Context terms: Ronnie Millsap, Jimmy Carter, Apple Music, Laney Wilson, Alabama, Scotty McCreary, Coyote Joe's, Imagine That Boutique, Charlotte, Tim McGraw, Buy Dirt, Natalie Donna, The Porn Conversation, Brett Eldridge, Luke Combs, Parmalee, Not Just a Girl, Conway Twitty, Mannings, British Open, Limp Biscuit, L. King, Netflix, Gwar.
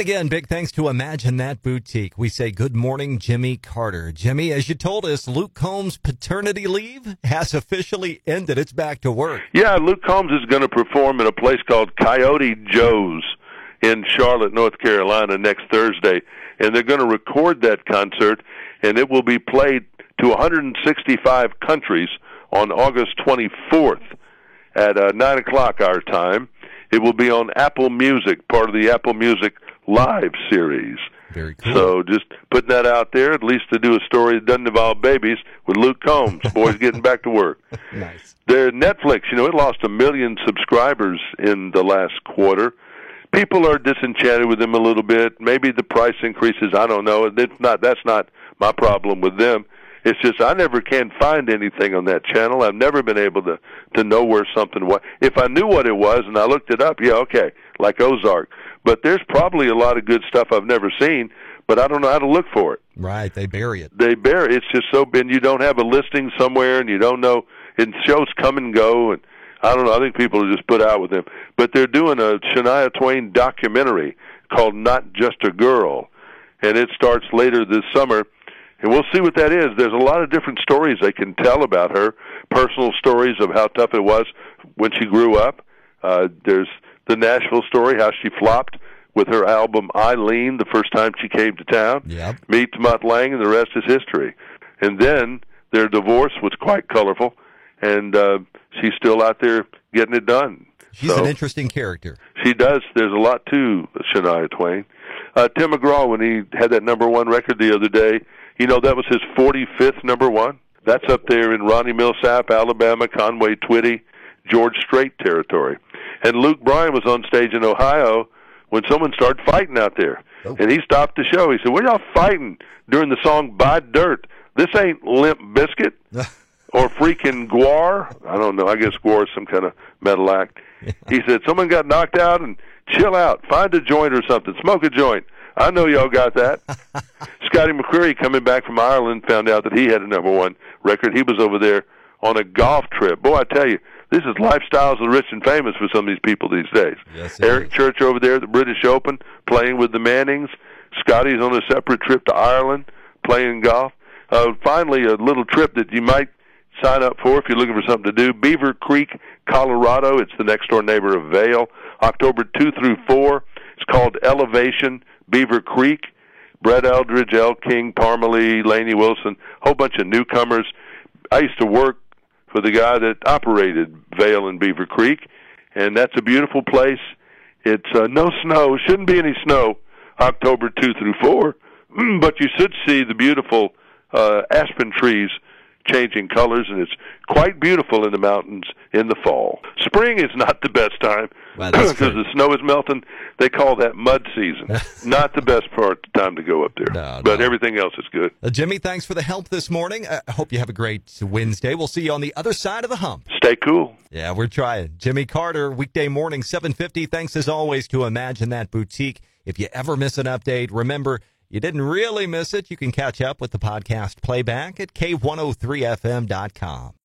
Again, big thanks to Imagine That Boutique. We say good morning, Jimmy Carter. Jimmy, as you told us, Luke Combs' paternity leave has officially ended. It's back to work. Yeah, Luke Combs is going to perform at a place called Coyote Joe's in Charlotte, North Carolina next Thursday. And they're going to record that concert, and it will be played to 165 countries on August 24th at 9 o'clock our time. It will be on Apple Music, part of the Apple Music Live series. Very cool. So just putting that out there, at least to do a story that doesn't involve babies, with Luke Combs. Boys getting back to work. Nice. Their Netflix, you know, it lost 1 million subscribers in the last quarter. People are disenchanted with them a little bit. Maybe the price increases, I don't know. That's not my problem with them. It's just I never can find anything on that channel. I've never been able to know where something was. If I knew what it was and I looked it up, yeah, okay, like Ozark. But there's probably a lot of good stuff I've never seen, but I don't know how to look for it. Right, they bury it. They bury it. It's just so been. You don't have a listing somewhere, and you don't know. And shows come and go, and I don't know. I think people are just put out with them. But they're doing a Shania Twain documentary called Not Just a Girl, and it starts later this summer. And we'll see what that is. There's a lot of different stories they can tell about her, personal stories of how tough it was when she grew up. There's the Nashville story, how she flopped with her album Eileen the first time she came to town. Yep. Meets Mutt Lang, and the rest is history. And then their divorce was quite colorful, and she's still out there getting it done. She's an interesting character. She does. There's a lot to Shania Twain. Tim McGraw, when he had that number 1 record the other day, you know, that was his 45th number 1. That's up there in Ronnie Millsap, Alabama, Conway Twitty, George Strait territory. And Luke Bryan was on stage in Ohio when someone started fighting out there. Oh. And he stopped the show. He said, "Where y'all fighting during the song Buy Dirt? This ain't Limp Biscuit or freaking Gwar." I don't know. I guess Gwar is some kind of metal act. Yeah. He said, "Someone got knocked out, and chill out. Find a joint or something. Smoke a joint. I know y'all got that." Scotty McCreary, coming back from Ireland, found out that he had a number 1 record. He was over there on a golf trip. Boy, I tell you, this is lifestyles of the rich and famous for some of these people these days. Yes, Eric is. Church over there at the British Open, playing with the Mannings. Scotty's on a separate trip to Ireland, playing golf. Finally, a little trip that you might sign up for if you're looking for something to do. Beaver Creek, Colorado. It's the next-door neighbor of Vail. October 2 through 4. It's called Elevation, Beaver Creek. Brett Eldridge, L. King, Parmalee, Laney Wilson, whole bunch of newcomers. I used to work for the guy that operated Vail and Beaver Creek, and that's a beautiful place. It's no snow, shouldn't be any snow, October 2 through 4, but you should see the beautiful aspen trees changing colors, and it's quite beautiful in the mountains in the fall. Spring is not the best time because the snow is melting. They call that mud season. Not the best time to go up there, but everything else is good. Jimmy, thanks for the help this morning. I hope you have a great Wednesday. We'll see you on the other side of the hump. Stay cool. Yeah, we're trying. Jimmy Carter, weekday morning, 7:50. Thanks as always to Imagine That Boutique. If you ever miss an update, remember, you didn't really miss it. You can catch up with the podcast playback at k103fm.com.